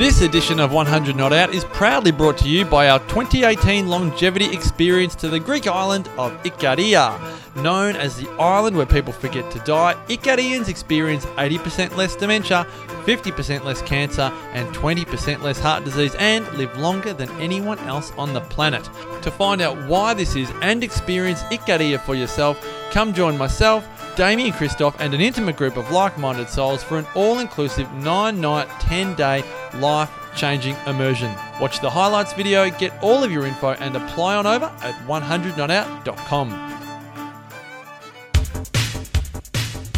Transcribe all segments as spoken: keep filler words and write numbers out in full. This edition of one hundred Not Out is proudly brought to you by our twenty eighteen longevity experience to the Greek island of Ikaria. Known as the island where people forget to die, Ikarians experience eighty percent less dementia, fifty percent less cancer, and twenty percent less heart disease, and live longer than anyone else on the planet. To find out why this is and experience Ikaria for yourself, come join myself, Damian Kristof, and an intimate group of like-minded souls for an all-inclusive nine-night, ten-day life-changing immersion. Watch the highlights video, get all of your info, and apply on over at one hundred not out dot com.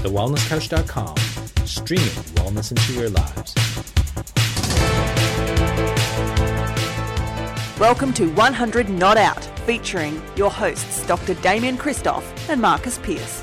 the wellness couch dot com, streaming wellness into your lives. Welcome to one hundred Not Out, featuring your hosts Doctor Damian Kristof and Marcus Pierce.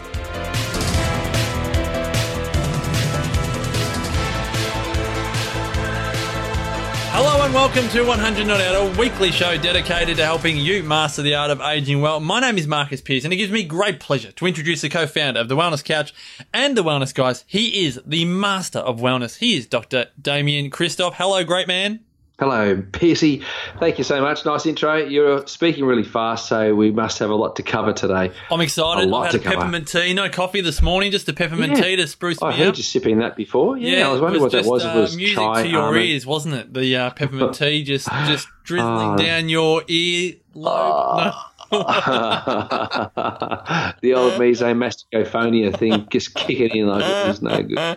Hello and welcome to one hundred Not Out, a weekly show dedicated to helping you master the art of aging well. My name is Marcus Pierce, and it gives me great pleasure to introduce the co-founder of The Wellness Couch and The Wellness Guys. He is the master of wellness. He is Doctor Damian Kristof. Hello, great man. Hello, Piercy. Thank you so much. Nice intro. You're speaking really fast, so we must have a lot to cover today. I'm excited. A lot I had to a peppermint cover. Tea, no coffee this morning, just a peppermint yeah. tea to spruce me up. I heard you sipping that before. Yeah, yeah I was wondering was what just, that was. Uh, it was music chai, to your almond. Ears, wasn't it? The uh, peppermint tea just, just drizzling uh, down your earlobe. Uh, no. The old mesomasticophonia thing, just kick it in like it was no good. Now,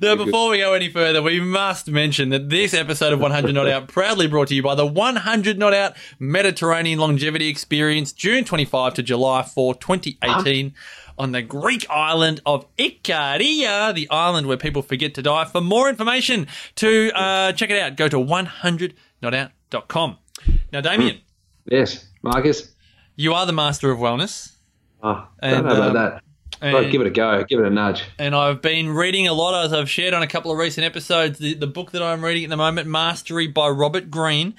no before good. we go any further, we must mention that this episode of one hundred Not Out proudly brought to you by the one hundred Not Out Mediterranean Longevity Experience, June twenty-fifth to July fourth, twenty eighteen. Huh? On the Greek island of Ikaria, the island where people forget to die. For more information, to uh, check it out, go to one hundred not out dot com. Now, Damien. Yes, Marcus. You are the master of wellness. Oh, I don't and, know about um, that. Well, give it a go. Give it a nudge. And I've been reading a lot, as I've shared on a couple of recent episodes, the, the book that I'm reading at the moment, Mastery by Robert Greene.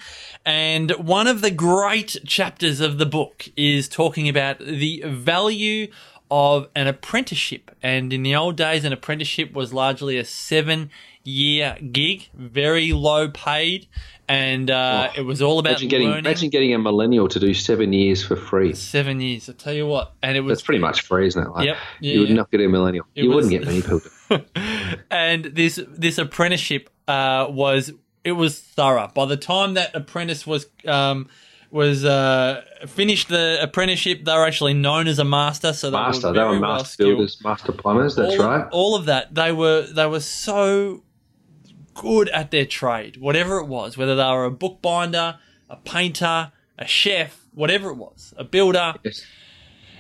And one of the great chapters of the book is talking about the value of an apprenticeship. And in the old days, an apprenticeship was largely a seven-year gig, very low paid. And uh, oh, it was all about imagine getting, learning. Imagine getting a millennial to do seven years for free. Seven years, I tell you what. And it was, that's pretty much free, isn't it? Like, yep. Yeah, you would yeah. not get a millennial. It you was, wouldn't get many people. And this this apprenticeship uh, was it was thorough. By the time that apprentice was um, was uh, finished the apprenticeship, they were actually known as a master. So they master, were they were master well builders, master plumbers. That's all, right. All of that. They were they were so good at their trade, whatever it was, whether they were a bookbinder, a painter, a chef, whatever it was, a builder. Yes.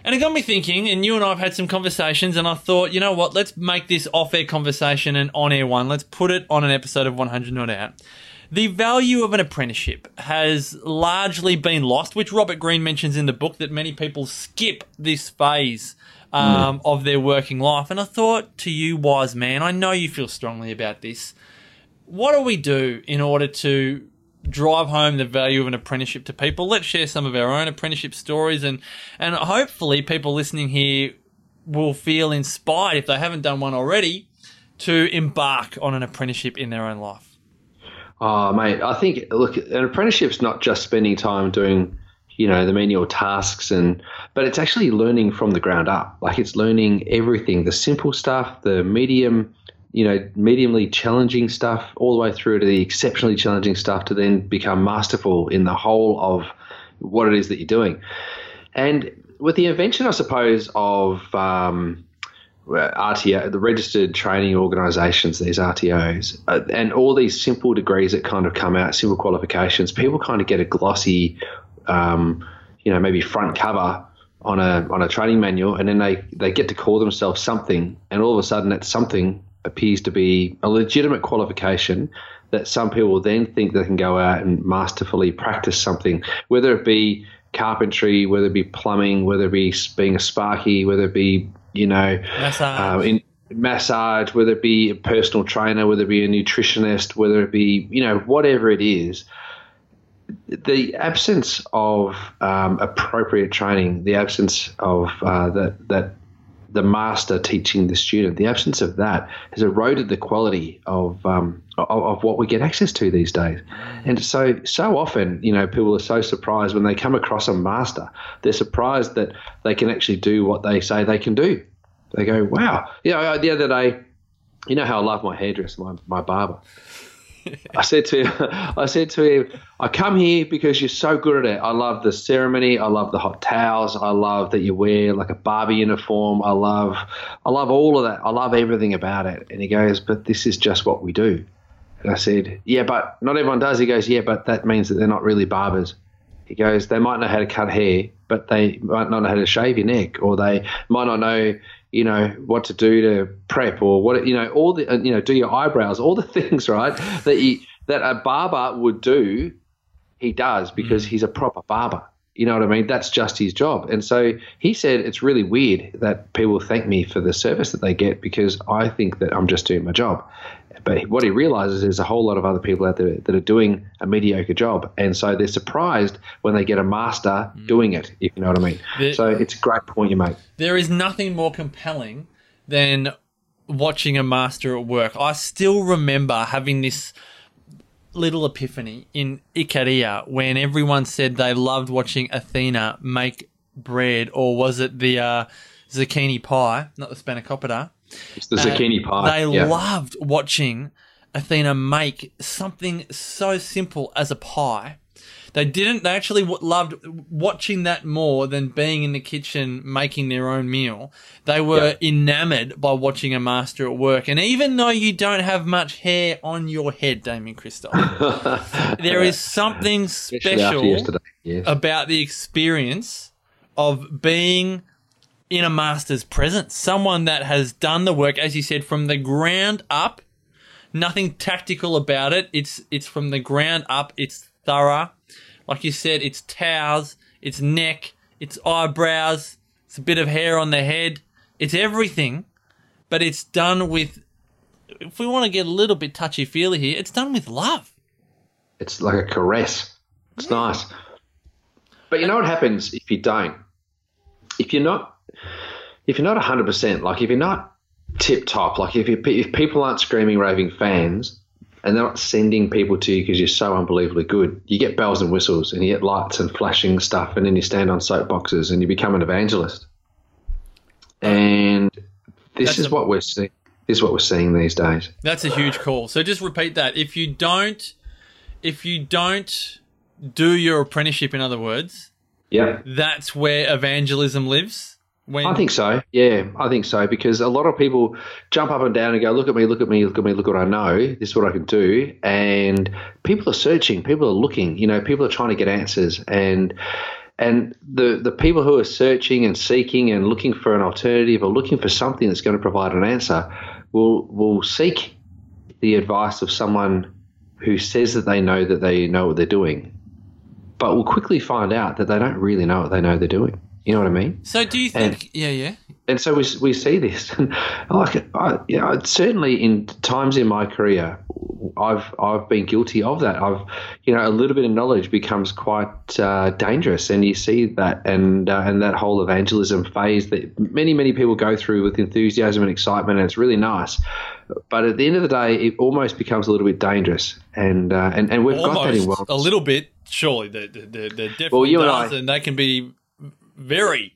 And it got me thinking, and you and I have had some conversations, and I thought, you know what, let's make this off-air conversation an on-air one. Let's put it on an episode of one hundred Not Out. The value of an apprenticeship has largely been lost, which Robert Greene mentions in the book, that many people skip this phase um, mm. of their working life. And I thought to you, wise man, I know you feel strongly about this. What do we do in order to drive home the value of an apprenticeship to people? Let's share some of our own apprenticeship stories, and, and hopefully people listening here will feel inspired, if they haven't done one already, to embark on an apprenticeship in their own life. Oh, mate, I think, look, an apprenticeship's not just spending time doing, you know, the menial tasks, and but it's actually learning from the ground up. Like, it's learning everything, the simple stuff, the medium you know, mediumly challenging stuff, all the way through to the exceptionally challenging stuff, to then become masterful in the whole of what it is that you're doing. And with the invention, I suppose, of um, R T O, the registered training organisations, these R T Os, uh, and all these simple degrees that kind of come out, simple qualifications, people kind of get a glossy, um, you know, maybe front cover on a on a training manual, and then they, they get to call themselves something, and all of a sudden it's something appears to be a legitimate qualification that some people then think they can go out and masterfully practice something, whether it be carpentry, whether it be plumbing, whether it be being a sparky, whether it be, you know, massage, um, in, massage whether it be a personal trainer, whether it be a nutritionist, whether it be, you know, whatever it is. The absence of um, appropriate training, the absence of uh, that that the master teaching the student. The absence of that has eroded the quality of um, of, of what we get access to these days. And so, so often, you know, people are so surprised when they come across a master. They're surprised that they can actually do what they say they can do. They go, wow. You know, the other day, you know how I love my hairdresser, my, my barber. I said to him, I said to him, I come here because you're so good at it. I love the ceremony. I love the hot towels. I love that you wear like a Barbie uniform. I love, I love all of that. I love everything about it. And he goes, but this is just what we do. And I said, yeah, but not everyone does. He goes, yeah, but that means that they're not really barbers. He goes, they might know how to cut hair, but they might not know how to shave your neck, or they might not know, you know, what to do to prep, or what, you know, all the, you know, do your eyebrows, all the things, right, that you, that a barber would do, he does because he's a proper barber. You know what I mean? That's just his job. And so he said, it's really weird that people thank me for the service that they get because I think that I'm just doing my job. But what he realizes is a whole lot of other people out there that are doing a mediocre job. And so they're surprised when they get a master mm. doing it, if you know what I mean. There, so it's a great point you make. There is nothing more compelling than watching a master at work. I still remember having this little epiphany in Ikaria when everyone said they loved watching Athena make bread, or was it the uh, zucchini pie, not the spanakopita. It's the zucchini pie. They yeah. loved watching Athena make something so simple as a pie. They didn't. They actually w- loved watching that more than being in the kitchen making their own meal. They were yeah. enamored by watching a master at work. And even though you don't have much hair on your head, Damian Kristof, there is something special yes. about the experience of being in a master's presence, someone that has done the work, as you said, from the ground up. Nothing tactical about it. It's it's from the ground up. It's thorough. Like you said, it's towels, it's neck, it's eyebrows, it's a bit of hair on the head. It's everything, but it's done with, if we want to get a little bit touchy-feely here, it's done with love. It's like a caress. It's yeah. nice. But you know what happens if you don't? If you're not If you're not one hundred percent, like if you're not tip-top, like if, you, if people aren't screaming, raving fans and they're not sending people to you because you're so unbelievably good, you get bells and whistles and you get lights and flashing stuff, and then you stand on soapboxes and you become an evangelist. And this That's is a, what we're seeing. This is what we're seeing these days. That's a huge call. So just repeat that. If you don't, if you don't do your apprenticeship, in other words, yeah, that's where evangelism lives. When? I think so. Yeah, I think so, because a lot of people jump up and down and go, look at me, look at me, look at me, look what I know. This is what I can do. And people are searching. People are looking. You know, people are trying to get answers. And and the, the people who are searching and seeking and looking for an alternative or looking for something that's going to provide an answer will will seek the advice of someone who says that they know that they know what they're doing, but will quickly find out that they don't really know what they know they're doing. You know what I mean? So do you think? And, yeah, yeah. And so we we see this, and like, I, you know, certainly in times in my career, I've I've been guilty of that. I've, you know, a little bit of knowledge becomes quite uh, dangerous, and you see that, and uh, and that whole evangelism phase that many many people go through with enthusiasm and excitement, and it's really nice. But at the end of the day, it almost becomes a little bit dangerous, and uh, and and we've almost got that in wellness. A little bit, surely. There, there, there definitely well, you does, and, I, and they can be. Very,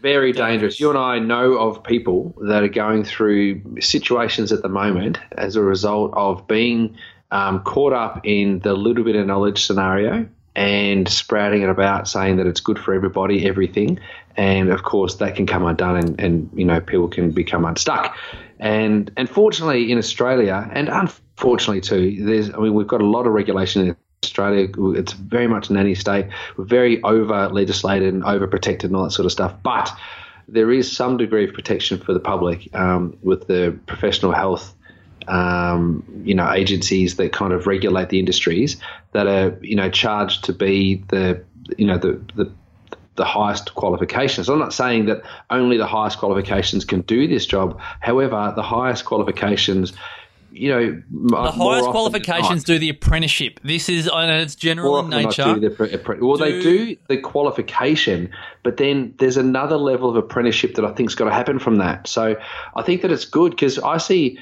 very dangerous. You and I know of people that are going through situations at the moment as a result of being um, caught up in the little bit of knowledge scenario and sprouting it about, saying that it's good for everybody, everything. And, of course, that can come undone, and, and you know, people can become unstuck. And, and fortunately in Australia, and unfortunately too, there's, I mean, we've got a lot of regulation in Australia. It's very much a nanny state. We're very over-legislated and over-protected and all that sort of stuff. But there is some degree of protection for the public um, with the professional health um, you know, agencies that kind of regulate the industries that are, you know, charged to be the, you know, the, the the highest qualifications. I'm not saying that only the highest qualifications can do this job. However, the highest qualifications you know, the highest qualifications do the apprenticeship. This is, I know it's general in nature. Do the, well, do, they do the qualification, but then there's another level of apprenticeship that I think's got to happen from that. So I think that it's good because I see,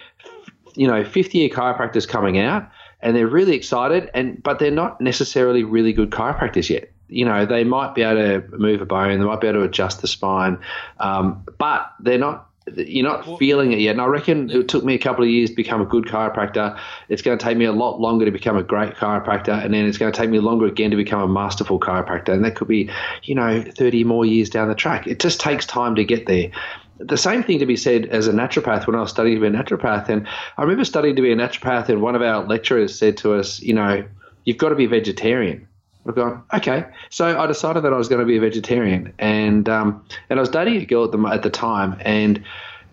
you know, fifty-year chiropractors coming out and they're really excited, and but they're not necessarily really good chiropractors yet. You know, they might be able to move a bone, they might be able to adjust the spine, um, but they're not. You're not well, feeling it yet. And I reckon it took me a couple of years to become a good chiropractor. It's going to take me a lot longer to become a great chiropractor. And then it's going to take me longer again to become a masterful chiropractor. And that could be, you know, thirty more years down the track. It just takes time to get there. The same thing to be said as a naturopath when I was studying to be a naturopath. And I remember studying to be a naturopath, and one of our lecturers said to us, you know, you've got to be vegetarian. I've gone, okay. So I decided that I was going to be a vegetarian, and um, and I was dating a girl at the at the time, and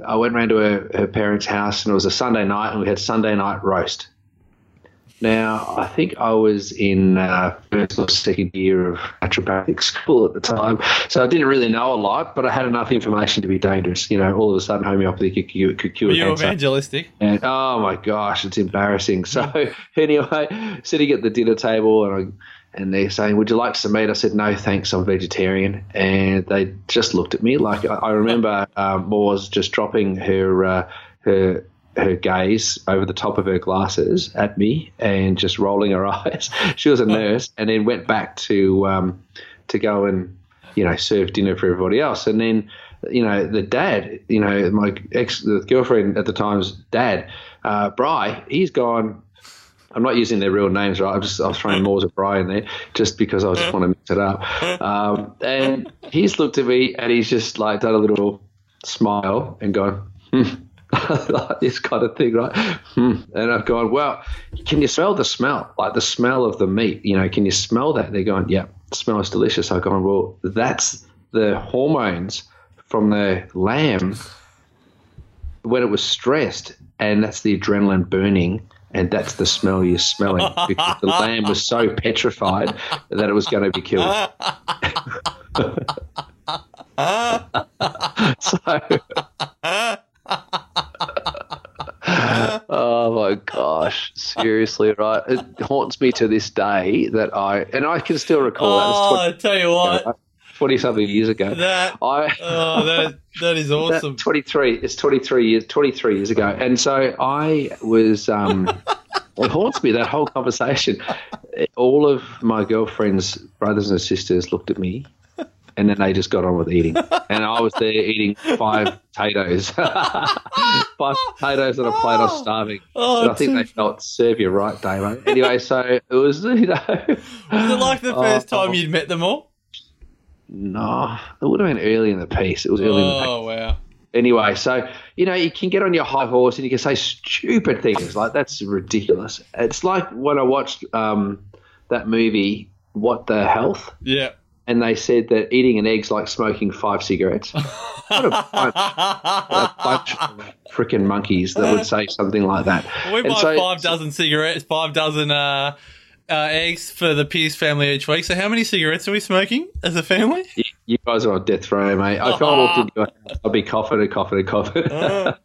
I went round to her, her parents' house, and it was a Sunday night, and we had Sunday night roast. Now, I think I was in uh, first or second year of naturopathic school at the time, so I didn't really know a lot, but I had enough information to be dangerous. You know, all of a sudden, homeopathy could, could, could cure cancer. Were you evangelistic? And, oh, my gosh, it's embarrassing. So anyway, sitting at the dinner table, and I... and they're saying, would you like some meat? I said, no, thanks, I'm vegetarian. And they just looked at me like, I, I remember uh, Moores just dropping her, uh, her her gaze over the top of her glasses at me and just rolling her eyes. She was a nurse, and then went back to um, to go and, you know, serve dinner for everybody else. And then, you know, the dad, you know, my ex-girlfriend at the time's dad, uh, Bri, he's gone, I'm not using their real names, right? I'm just I'm throwing Moores at Brian there just because I just want to mix it up. Um, and he's looked at me and he's just like done a little smile and gone, hmm, this kind of thing, right? Hmm. And I've gone, well, can you smell the smell? Like the smell of the meat, you know, can you smell that? They're going, yeah, the smell is delicious. I've gone, well, that's the hormones from the lamb when it was stressed, and that's the adrenaline burning. And that's the smell you're smelling, because the lamb was so petrified that it was going to be killed. So, oh my gosh, seriously, right? It haunts me to this day that I, and I can still recall oh, that. Oh, I tell you what. Ago, twenty-something years ago. That, I, oh, that, that is awesome. That twenty-three. It's twenty-three years, twenty-three years ago. And so I was um, – it haunts me, that whole conversation. All of my girlfriend's brothers and sisters looked at me, and then they just got on with eating. And I was there eating five potatoes. Five potatoes on a plate of starving. Oh, but I think they felt, serve you right, Damo. Anyway, so it was, you know. Was it like the first oh, time you'd met them all? No, it would have been early in the piece. It was early oh, in the piece. Oh, wow. Anyway, so, you know, you can get on your high horse and you can say stupid things. Like, that's ridiculous. It's like when I watched um, that movie, What the Health? Yeah. And they said that eating an egg's like smoking five cigarettes. What a bunch, a bunch of freaking monkeys that would say something like that. Well, we and buy so, five dozen cigarettes, five dozen uh Uh, eggs for the Pierce family each week. So how many cigarettes are we smoking as a family? You, you guys are on death row, mate. I can't walk into your house, I'll be coughing and coughing and coughing. Uh.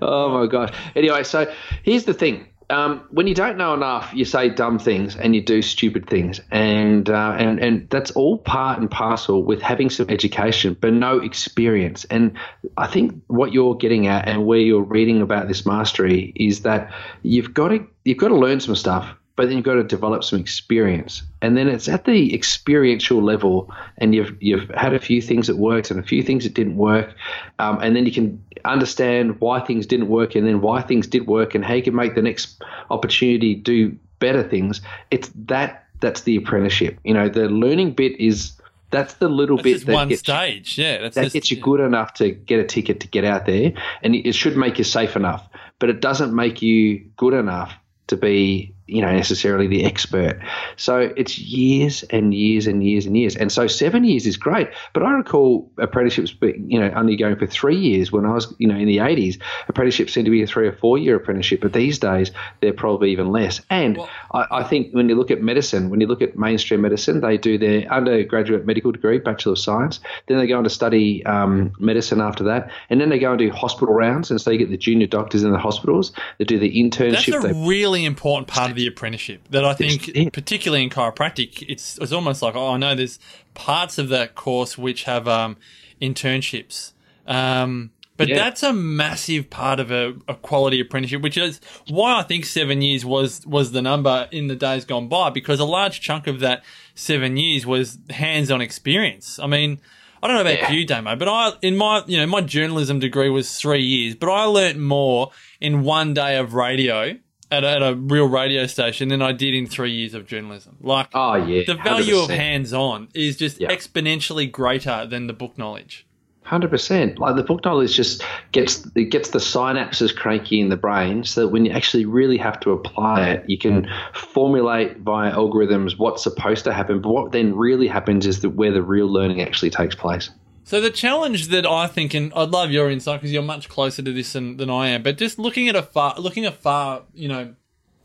Oh, my gosh. Anyway, so here's the thing. Um, when you don't know enough, you say dumb things and you do stupid things. And, uh, and and that's all part and parcel with having some education but no experience. And I think what you're getting at and where you're reading about this mastery is that you've got to you've got to learn some stuff, but then you've got to develop some experience. And then it's at the experiential level, and you've you've had a few things that worked and a few things that didn't work, um, and then you can understand why things didn't work and then why things did work and how you can make the next opportunity do better things. It's that that's the apprenticeship. You know, the learning bit is that's the little that's bit just that one gets, stage. Yeah, that's that just, gets you good enough to get a ticket to get out there, and it should make you safe enough, but it doesn't make you good enough to be – you know, necessarily the expert. So it's years and years and years and years. And so seven years is great. But I recall apprenticeships, you know, only going for three years when I was, you know, in the eighties. Apprenticeships seemed to be a three or four year apprenticeship, but these days they're probably even less. And well, I, I think when you look at medicine, when you look at mainstream medicine, they do their undergraduate medical degree, Bachelor of Science. Then they go on to study um, medicine after that. And then they go and do hospital rounds. And so you get the junior doctors in the hospitals that do the internship. That's a they- really important part of the apprenticeship that I think, particularly in chiropractic, it's it's almost like, oh, I know there's parts of that course which have um, internships. Um, but yeah. That's a massive part of a, a quality apprenticeship, which is why I think seven years was, was the number in the days gone by, because a large chunk of that seven years was hands-on experience. I mean, I don't know about yeah. you, Damo, but I in my you know my journalism degree was three years, but I learnt more in one day of radio At a, at a real radio station than I did in three years of journalism. Like, oh, yeah, the value one hundred percent of hands-on is just yeah. exponentially greater than the book knowledge. one hundred percent. Like, the book knowledge just gets it gets the synapses cranky in the brain so that when you actually really have to apply it, you can formulate via algorithms what's supposed to happen. But what then really happens is that where the real learning actually takes place. So the challenge that I think, and I'd love your insight because you're much closer to this than, than I am, but just looking at afar, looking afar, you know,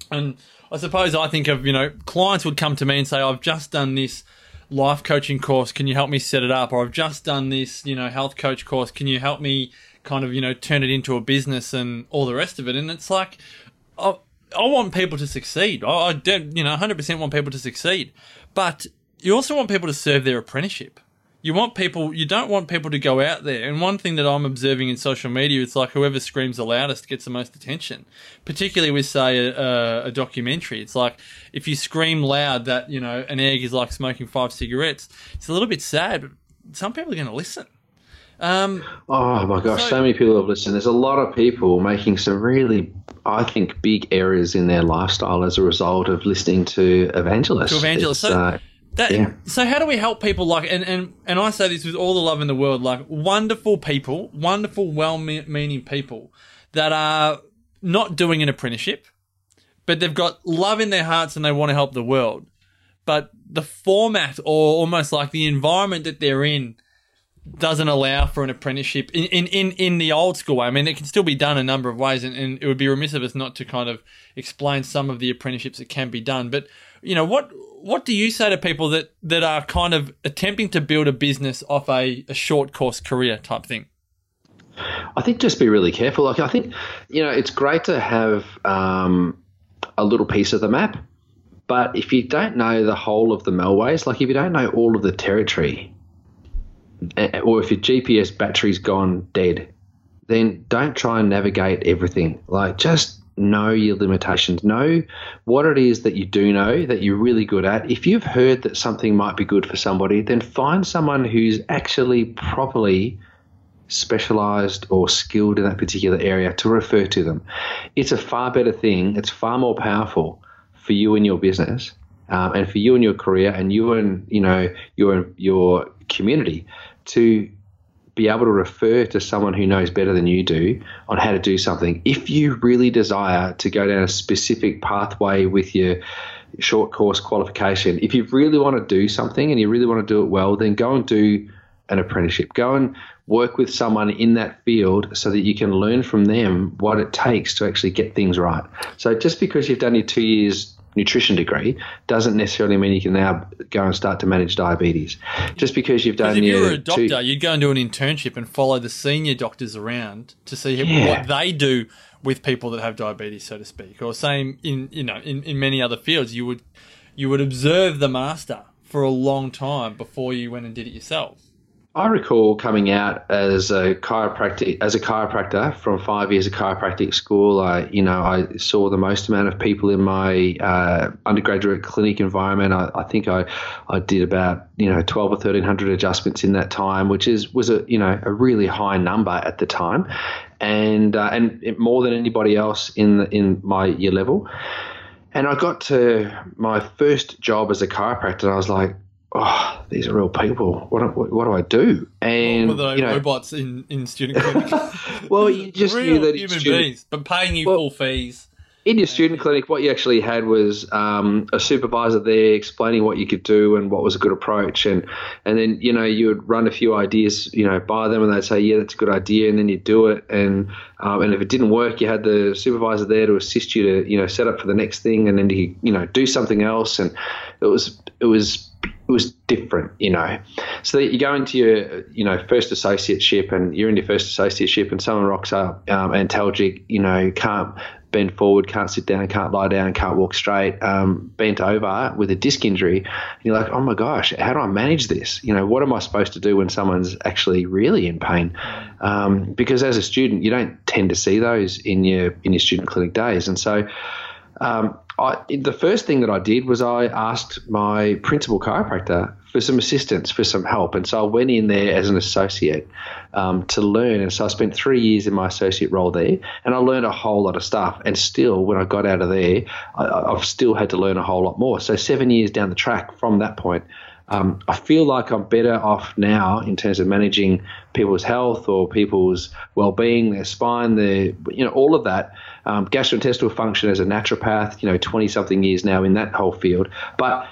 and I suppose I think of, you know, clients would come to me and say, I've just done this life coaching course, can you help me set it up? Or I've just done this, you know, health coach course, can you help me kind of, you know, turn it into a business and all the rest of it? And it's like, I, I want people to succeed. I, I don't, you know, one hundred percent want people to succeed. But you also want people to serve their apprenticeship. You want people, you don't want people to go out there. And one thing that I'm observing in social media, it's like whoever screams the loudest gets the most attention, particularly with, say, a, a documentary. It's like if you scream loud that, you know, an egg is like smoking five cigarettes, it's a little bit sad, but some people are going to listen. Um, oh, my gosh, so, so many people have listened. There's a lot of people making some really, I think, big errors in their lifestyle as a result of listening to evangelists. To evangelists. So, uh, That, yeah. So how do we help people like, and, and, and I say this with all the love in the world, like wonderful people, wonderful, well-meaning people that are not doing an apprenticeship, but they've got love in their hearts and they want to help the world. But the format or almost like the environment that they're in doesn't allow for an apprenticeship in, in, in, in the old school way. I mean, it can still be done a number of ways and, and it would be remiss of us not to kind of explain some of the apprenticeships that can be done. But, you know, what... What do you say to people that, that are kind of attempting to build a business off a, a short course career type thing? I think just be really careful. Like I think, you know, it's great to have um, a little piece of the map, but if you don't know the whole of the Melways, like if you don't know all of the territory or if your G P S battery's gone dead, then don't try and navigate everything. Like just know your limitations. Know what it is that you do know that you're really good at. If you've heard that something might be good for somebody, then find someone who's actually properly specialized or skilled in that particular area to refer to them. It's a far better thing. It's far more powerful for you and your business um, and for you and your career and you and, you know, your your community to be able to refer to someone who knows better than you do on how to do something. If you really desire to go down a specific pathway with your short course qualification, if you really want to do something and you really want to do it well, then go and do an apprenticeship. Go and work with someone in that field so that you can learn from them what it takes to actually get things right. So just because you've done your two years nutrition degree doesn't necessarily mean you can now go and start to manage diabetes. Just because you've done if your... if you were a doctor, two- you'd go and do an internship and follow the senior doctors around to see yeah. what they do with people that have diabetes, so to speak. Or same in, you know, in, in many other fields, you would you would observe the master for a long time before you went and did it yourself. I recall coming out as a chiropractic as a chiropractor from five years of chiropractic school. I, you know, I saw the most amount of people in my uh, undergraduate clinic environment. I, I think I, I did about you know twelve or thirteen hundred adjustments in that time, which is was a you know a really high number at the time, and uh, and it, more than anybody else in the, in my year level. And I got to my first job as a chiropractor, and I was like, oh, these are real people. What what, what do I do? And well, you know, robots in, in student clinic. Well, you just real knew that human beings, but paying you well, full fees. In your student clinic, what you actually had was um, a supervisor there explaining what you could do and what was a good approach. And, and then, you know, you would run a few ideas, you know, by them, and they'd say, yeah, that's a good idea. And then you'd do it. And um, and if it didn't work, you had the supervisor there to assist you to, you know, set up for the next thing, and then to, you know, do something else. And it was, it was, it was different, you know. So you go into your, you know, first associateship, and you're in your first associateship, and someone rocks up um, and tells you, you know, you can't bend forward, can't sit down, can't lie down, can't walk straight, um, bent over with a disc injury. And you're like, oh my gosh, how do I manage this? You know, what am I supposed to do when someone's actually really in pain? Um, because as a student, you don't tend to see those in your in your student clinic days. And so um, I, the first thing that I did was I asked my principal chiropractor for some assistance, for some help. And so I went in there as an associate um, to learn. And so I spent three years in my associate role there, and I learned a whole lot of stuff. And still, when I got out of there, I, I've still had to learn a whole lot more. So seven years down the track from that point, um, I feel like I'm better off now in terms of managing people's health or people's well-being, their spine, their, you know, all of that. Um, gastrointestinal function as a naturopath, you know, twenty-something years now in that whole field. But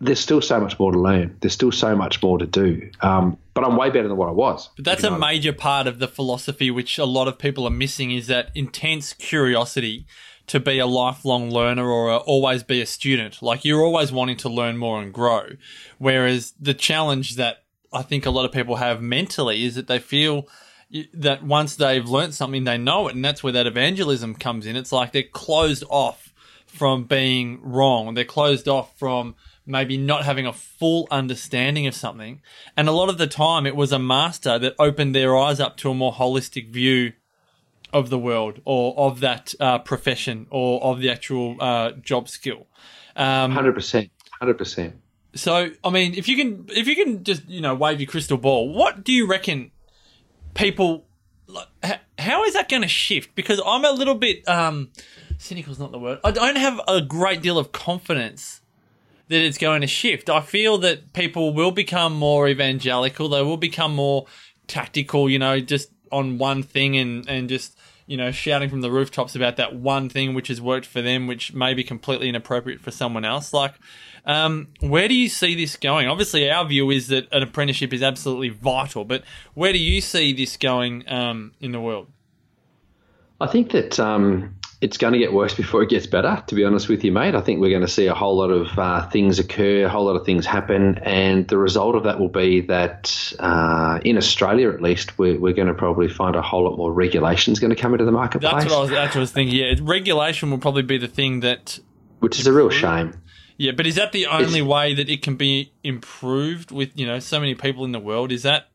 there's still so much more to learn. There's still so much more to do. Um, but I'm way better than what I was. But that's a major part of the philosophy, which a lot of people are missing, is that intense curiosity to be a lifelong learner or a, always be a student. Like, you're always wanting to learn more and grow. Whereas the challenge that I think a lot of people have mentally is that they feel that once they've learned something, they know it. And that's where that evangelism comes in. It's like they're closed off from being wrong. They're closed off from maybe not having a full understanding of something. And a lot of the time, it was a master that opened their eyes up to a more holistic view of the world, or of that uh, profession, or of the actual uh, job skill. Um, one hundred percent. one hundred percent. So, I mean, if you can, if you can just, you know, wave your crystal ball, what do you reckon people, how is that going to shift? Because I'm a little bit, um, cynical is not the word. I don't have a great deal of confidence that it's going to shift. I feel that people will become more evangelical. They will become more tactical, you know, just on one thing, and, and just, you know, shouting from the rooftops about that one thing which has worked for them, which may be completely inappropriate for someone else. Like, um, where do you see this going? Obviously, our view is that an apprenticeship is absolutely vital, but where do you see this going um, in the world? I think that um it's going to get worse before it gets better, to be honest with you, mate. I think we're going to see a whole lot of uh, things occur, a whole lot of things happen, and the result of that will be that uh, in Australia, at least, we're, we're going to probably find a whole lot more regulations going to come into the marketplace. That's what I was, that's what I was thinking, yeah. Regulation will probably be the thing that... Which is a real shame. Yeah, but is that the only it's, way that it can be improved with, you know, so many people in the world? Is that...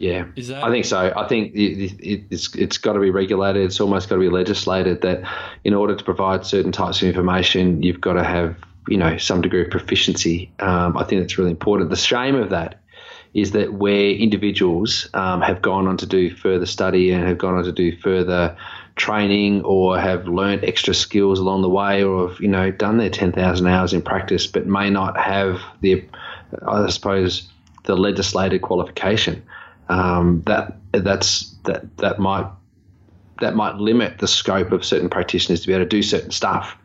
Yeah, that- I think so. I think it, it, it's it's got to be regulated. It's almost got to be legislated that in order to provide certain types of information, you've got to have, you know, some degree of proficiency. Um, I think that's really important. The shame of that is that where individuals um, have gone on to do further study and have gone on to do further training, or have learnt extra skills along the way, or have, you know, done their ten thousand hours in practice, but may not have the, I suppose, the legislated qualification. Um, that that's that that might that might limit the scope of certain practitioners to be able to do certain stuff.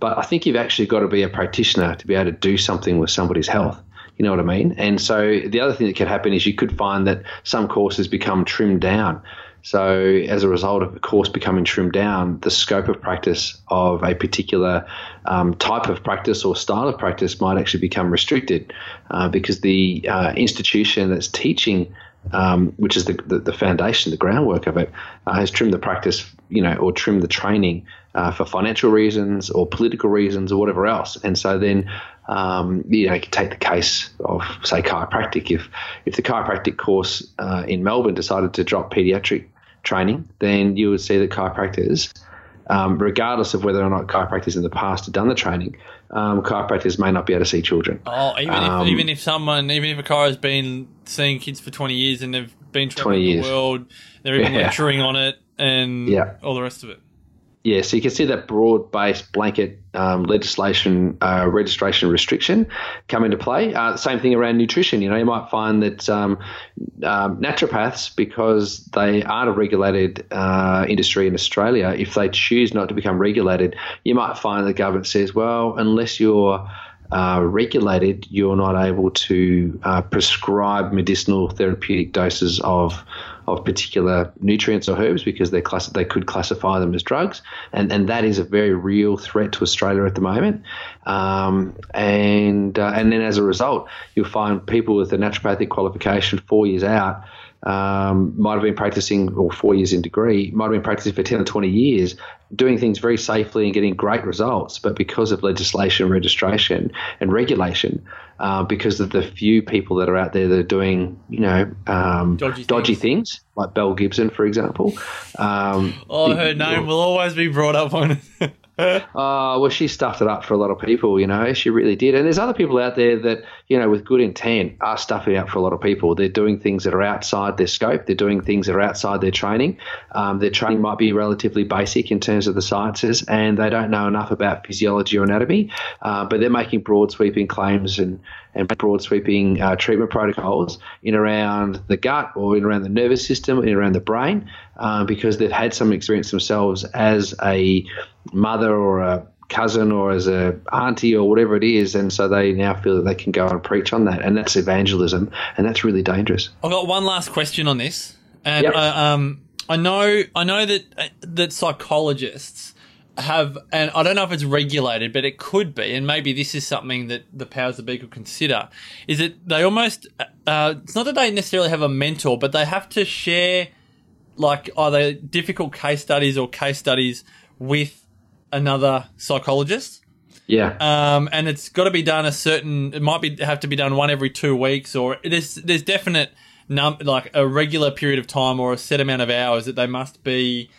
But I think you've actually got to be a practitioner to be able to do something with somebody's health. You know what I mean? And so the other thing that could happen is you could find that some courses become trimmed down. So as a result of a course becoming trimmed down, the scope of practice of a particular um, type of practice or style of practice might actually become restricted uh, because the uh, institution that's teaching Um, which is the, the the foundation, the groundwork of it, uh, has trimmed the practice, you know, or trimmed the training uh, for financial reasons or political reasons or whatever else. And so then, um, you know, you can take the case of, say, chiropractic. If if the chiropractic course uh, in Melbourne decided to drop paediatric training, then you would see that chiropractors, um, regardless of whether or not chiropractors in the past have done the training, um, chiropractors may not be able to see children. Oh, even um, if even if someone, even if a chiro's been seeing kids for twenty years and they've been traveling the world, they're even yeah. lecturing on it and yeah. all the rest of it. Yeah, so you can see that broad-based blanket um, legislation, uh, registration restriction come into play. Uh, same thing around nutrition. You know, you might find that um, um, naturopaths, because they aren't a regulated uh, industry in Australia, if they choose not to become regulated, you might find the government says, well, unless you're Uh, regulated, you're not able to uh, prescribe medicinal therapeutic doses of of particular nutrients or herbs because they class- they could classify them as drugs, and and that is a very real threat to Australia at the moment. Um, and uh, and then as a result, you'll find people with a naturopathic qualification four years out um, might have been practicing, or four years in degree, might have been practicing for ten or twenty years, doing things very safely and getting great results, but because of legislation, registration, and regulation, uh, because of the few people that are out there that are doing, you know, um, dodgy, dodgy things. things, like Belle Gibson, for example. Um, oh, her name will always be brought up on it. Uh, well, she stuffed it up for a lot of people, you know. She really did. And there's other people out there that, you know, with good intent are stuffing it up for a lot of people. They're doing things that are outside their scope. They're doing things that are outside their training. Um, their training might be relatively basic in terms of the sciences, and they don't know enough about physiology or anatomy, uh, but they're making broad sweeping claims and, and broad sweeping uh, treatment protocols in around the gut or in around the nervous system, in around the brain, uh, because they've had some experience themselves as a mother or a cousin or as a auntie or whatever it is, and so they now feel that they can go and preach on that, and that's evangelism, and that's really dangerous. I've got one last question on this, and yep. I, um, I know I know that that psychologists have, and I don't know if it's regulated, but it could be, and maybe this is something that the powers that be could consider, is that they almost uh, it's not that they necessarily have a mentor, but they have to share like either difficult case studies or case studies with another psychologist. Yeah. Um, and it's got to be done a certain, it might be have to be done one every two weeks or there's, there's definite, num- like a regular period of time or a set amount of hours that they must be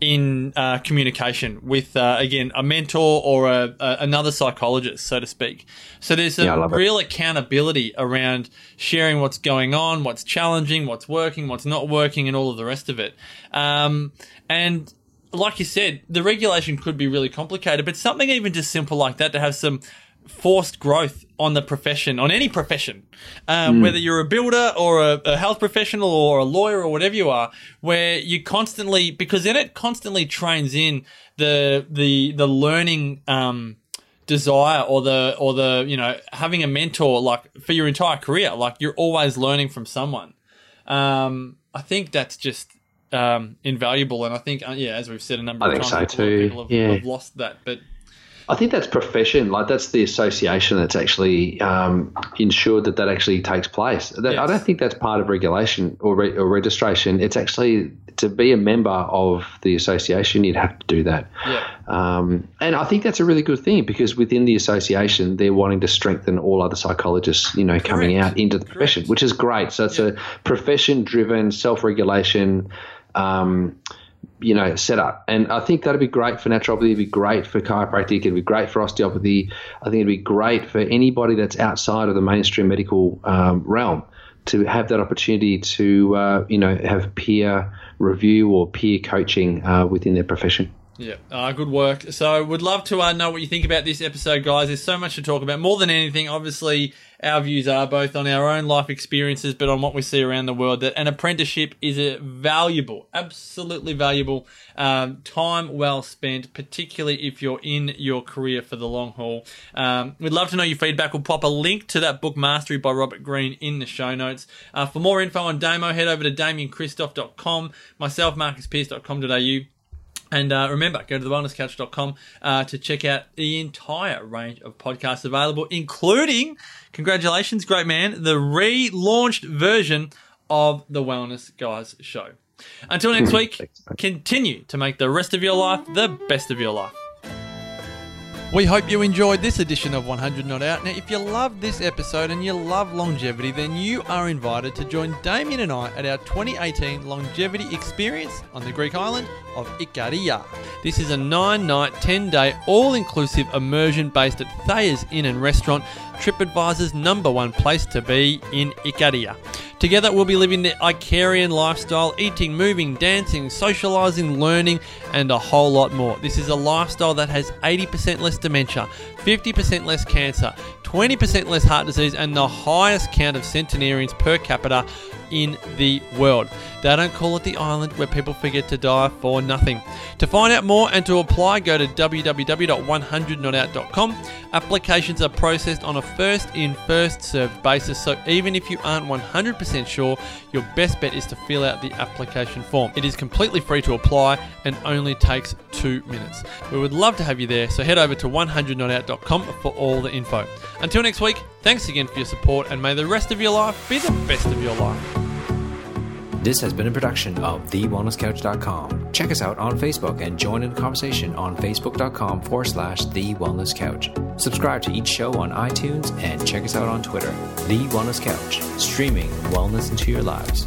in uh, communication with, uh, again, a mentor or a, a, another psychologist, so to speak. So there's a yeah, real it. accountability around sharing what's going on, what's challenging, what's working, what's not working, and all of the rest of it. Um, and like you said, the regulation could be really complicated, but something even just simple like that to have some forced growth on the profession, on any profession, um, mm. whether you're a builder or a, a health professional or a lawyer or whatever you are, where you constantly, because then it constantly trains in the the the learning um, desire or the or the you know having a mentor like for your entire career, like you're always learning from someone. Um, I think that's just. Um, invaluable, and I think, uh, yeah, as we've said a number of I times, think so too. people have, yeah. have lost that. But I think that's profession, like that's the association that's actually um, ensured that that actually takes place. That, yes. I don't think that's part of regulation or, re- or registration. It's actually to be a member of the association, you'd have to do that. Yeah. Um, and I think that's a really good thing because within the association, they're wanting to strengthen all other psychologists, you know, Correct. coming out into the profession, Correct. which is great. So it's yeah. a profession-driven self-regulation. Um, you know, set up. And I think that'd be great for naturopathy, it'd be great for chiropractic, it'd be great for osteopathy. I think it'd be great for anybody that's outside of the mainstream medical um, realm to have that opportunity to, uh, you know, have peer review or peer coaching uh, within their profession. Yeah, uh, good work. So would love to uh, know what you think about this episode, guys. There's so much to talk about. More than anything, obviously, our views are both on our own life experiences but on what we see around the world, that an apprenticeship is a valuable, absolutely valuable um, time well spent, particularly if you're in your career for the long haul. Um, we'd love to know your feedback. We'll pop a link to that book, Mastery by Robert Greene, in the show notes. Uh, for more info on Damo, head over to Damian Kristof dot com, myself, Marcus Pierce dot com dot a u. And uh, remember, go to the wellness couch dot com uh, to check out the entire range of podcasts available, including, congratulations, great man, the relaunched version of The Wellness Guys show. Until next week, continue to make the rest of your life the best of your life. We hope you enjoyed this edition of one hundred Not Out. Now, if you love this episode and you love longevity, then you are invited to join Damien and I at our twenty eighteen Longevity Experience on the Greek island of Ikaria. This is a nine-night, ten-day, all-inclusive immersion based at Thayer's Inn and Restaurant, TripAdvisor's number one place to be in Ikaria. Together, we'll be living the Icarian lifestyle, eating, moving, dancing, socializing, learning, and a whole lot more. This is a lifestyle that has eighty percent less dementia, fifty percent less cancer, twenty percent less heart disease, and the highest count of centenarians per capita in the world. They don't call it the island where people forget to die for nothing. To find out more and to apply, go to w w w dot one hundred not out dot com. Applications are processed on a first-in, first-served basis, so even if you aren't one hundred percent sure, your best bet is to fill out the application form. It is completely free to apply and only takes two minutes. We would love to have you there, so head over to one hundred not out dot com for all the info. Until next week, thanks again for your support, and may the rest of your life be the best of your life. This has been a production of the wellness couch dot com. Check us out on Facebook and join in the conversation on facebook.com forward slash The Wellness Couch. Subscribe to each show on iTunes and check us out on Twitter. The Wellness Couch, streaming wellness into your lives.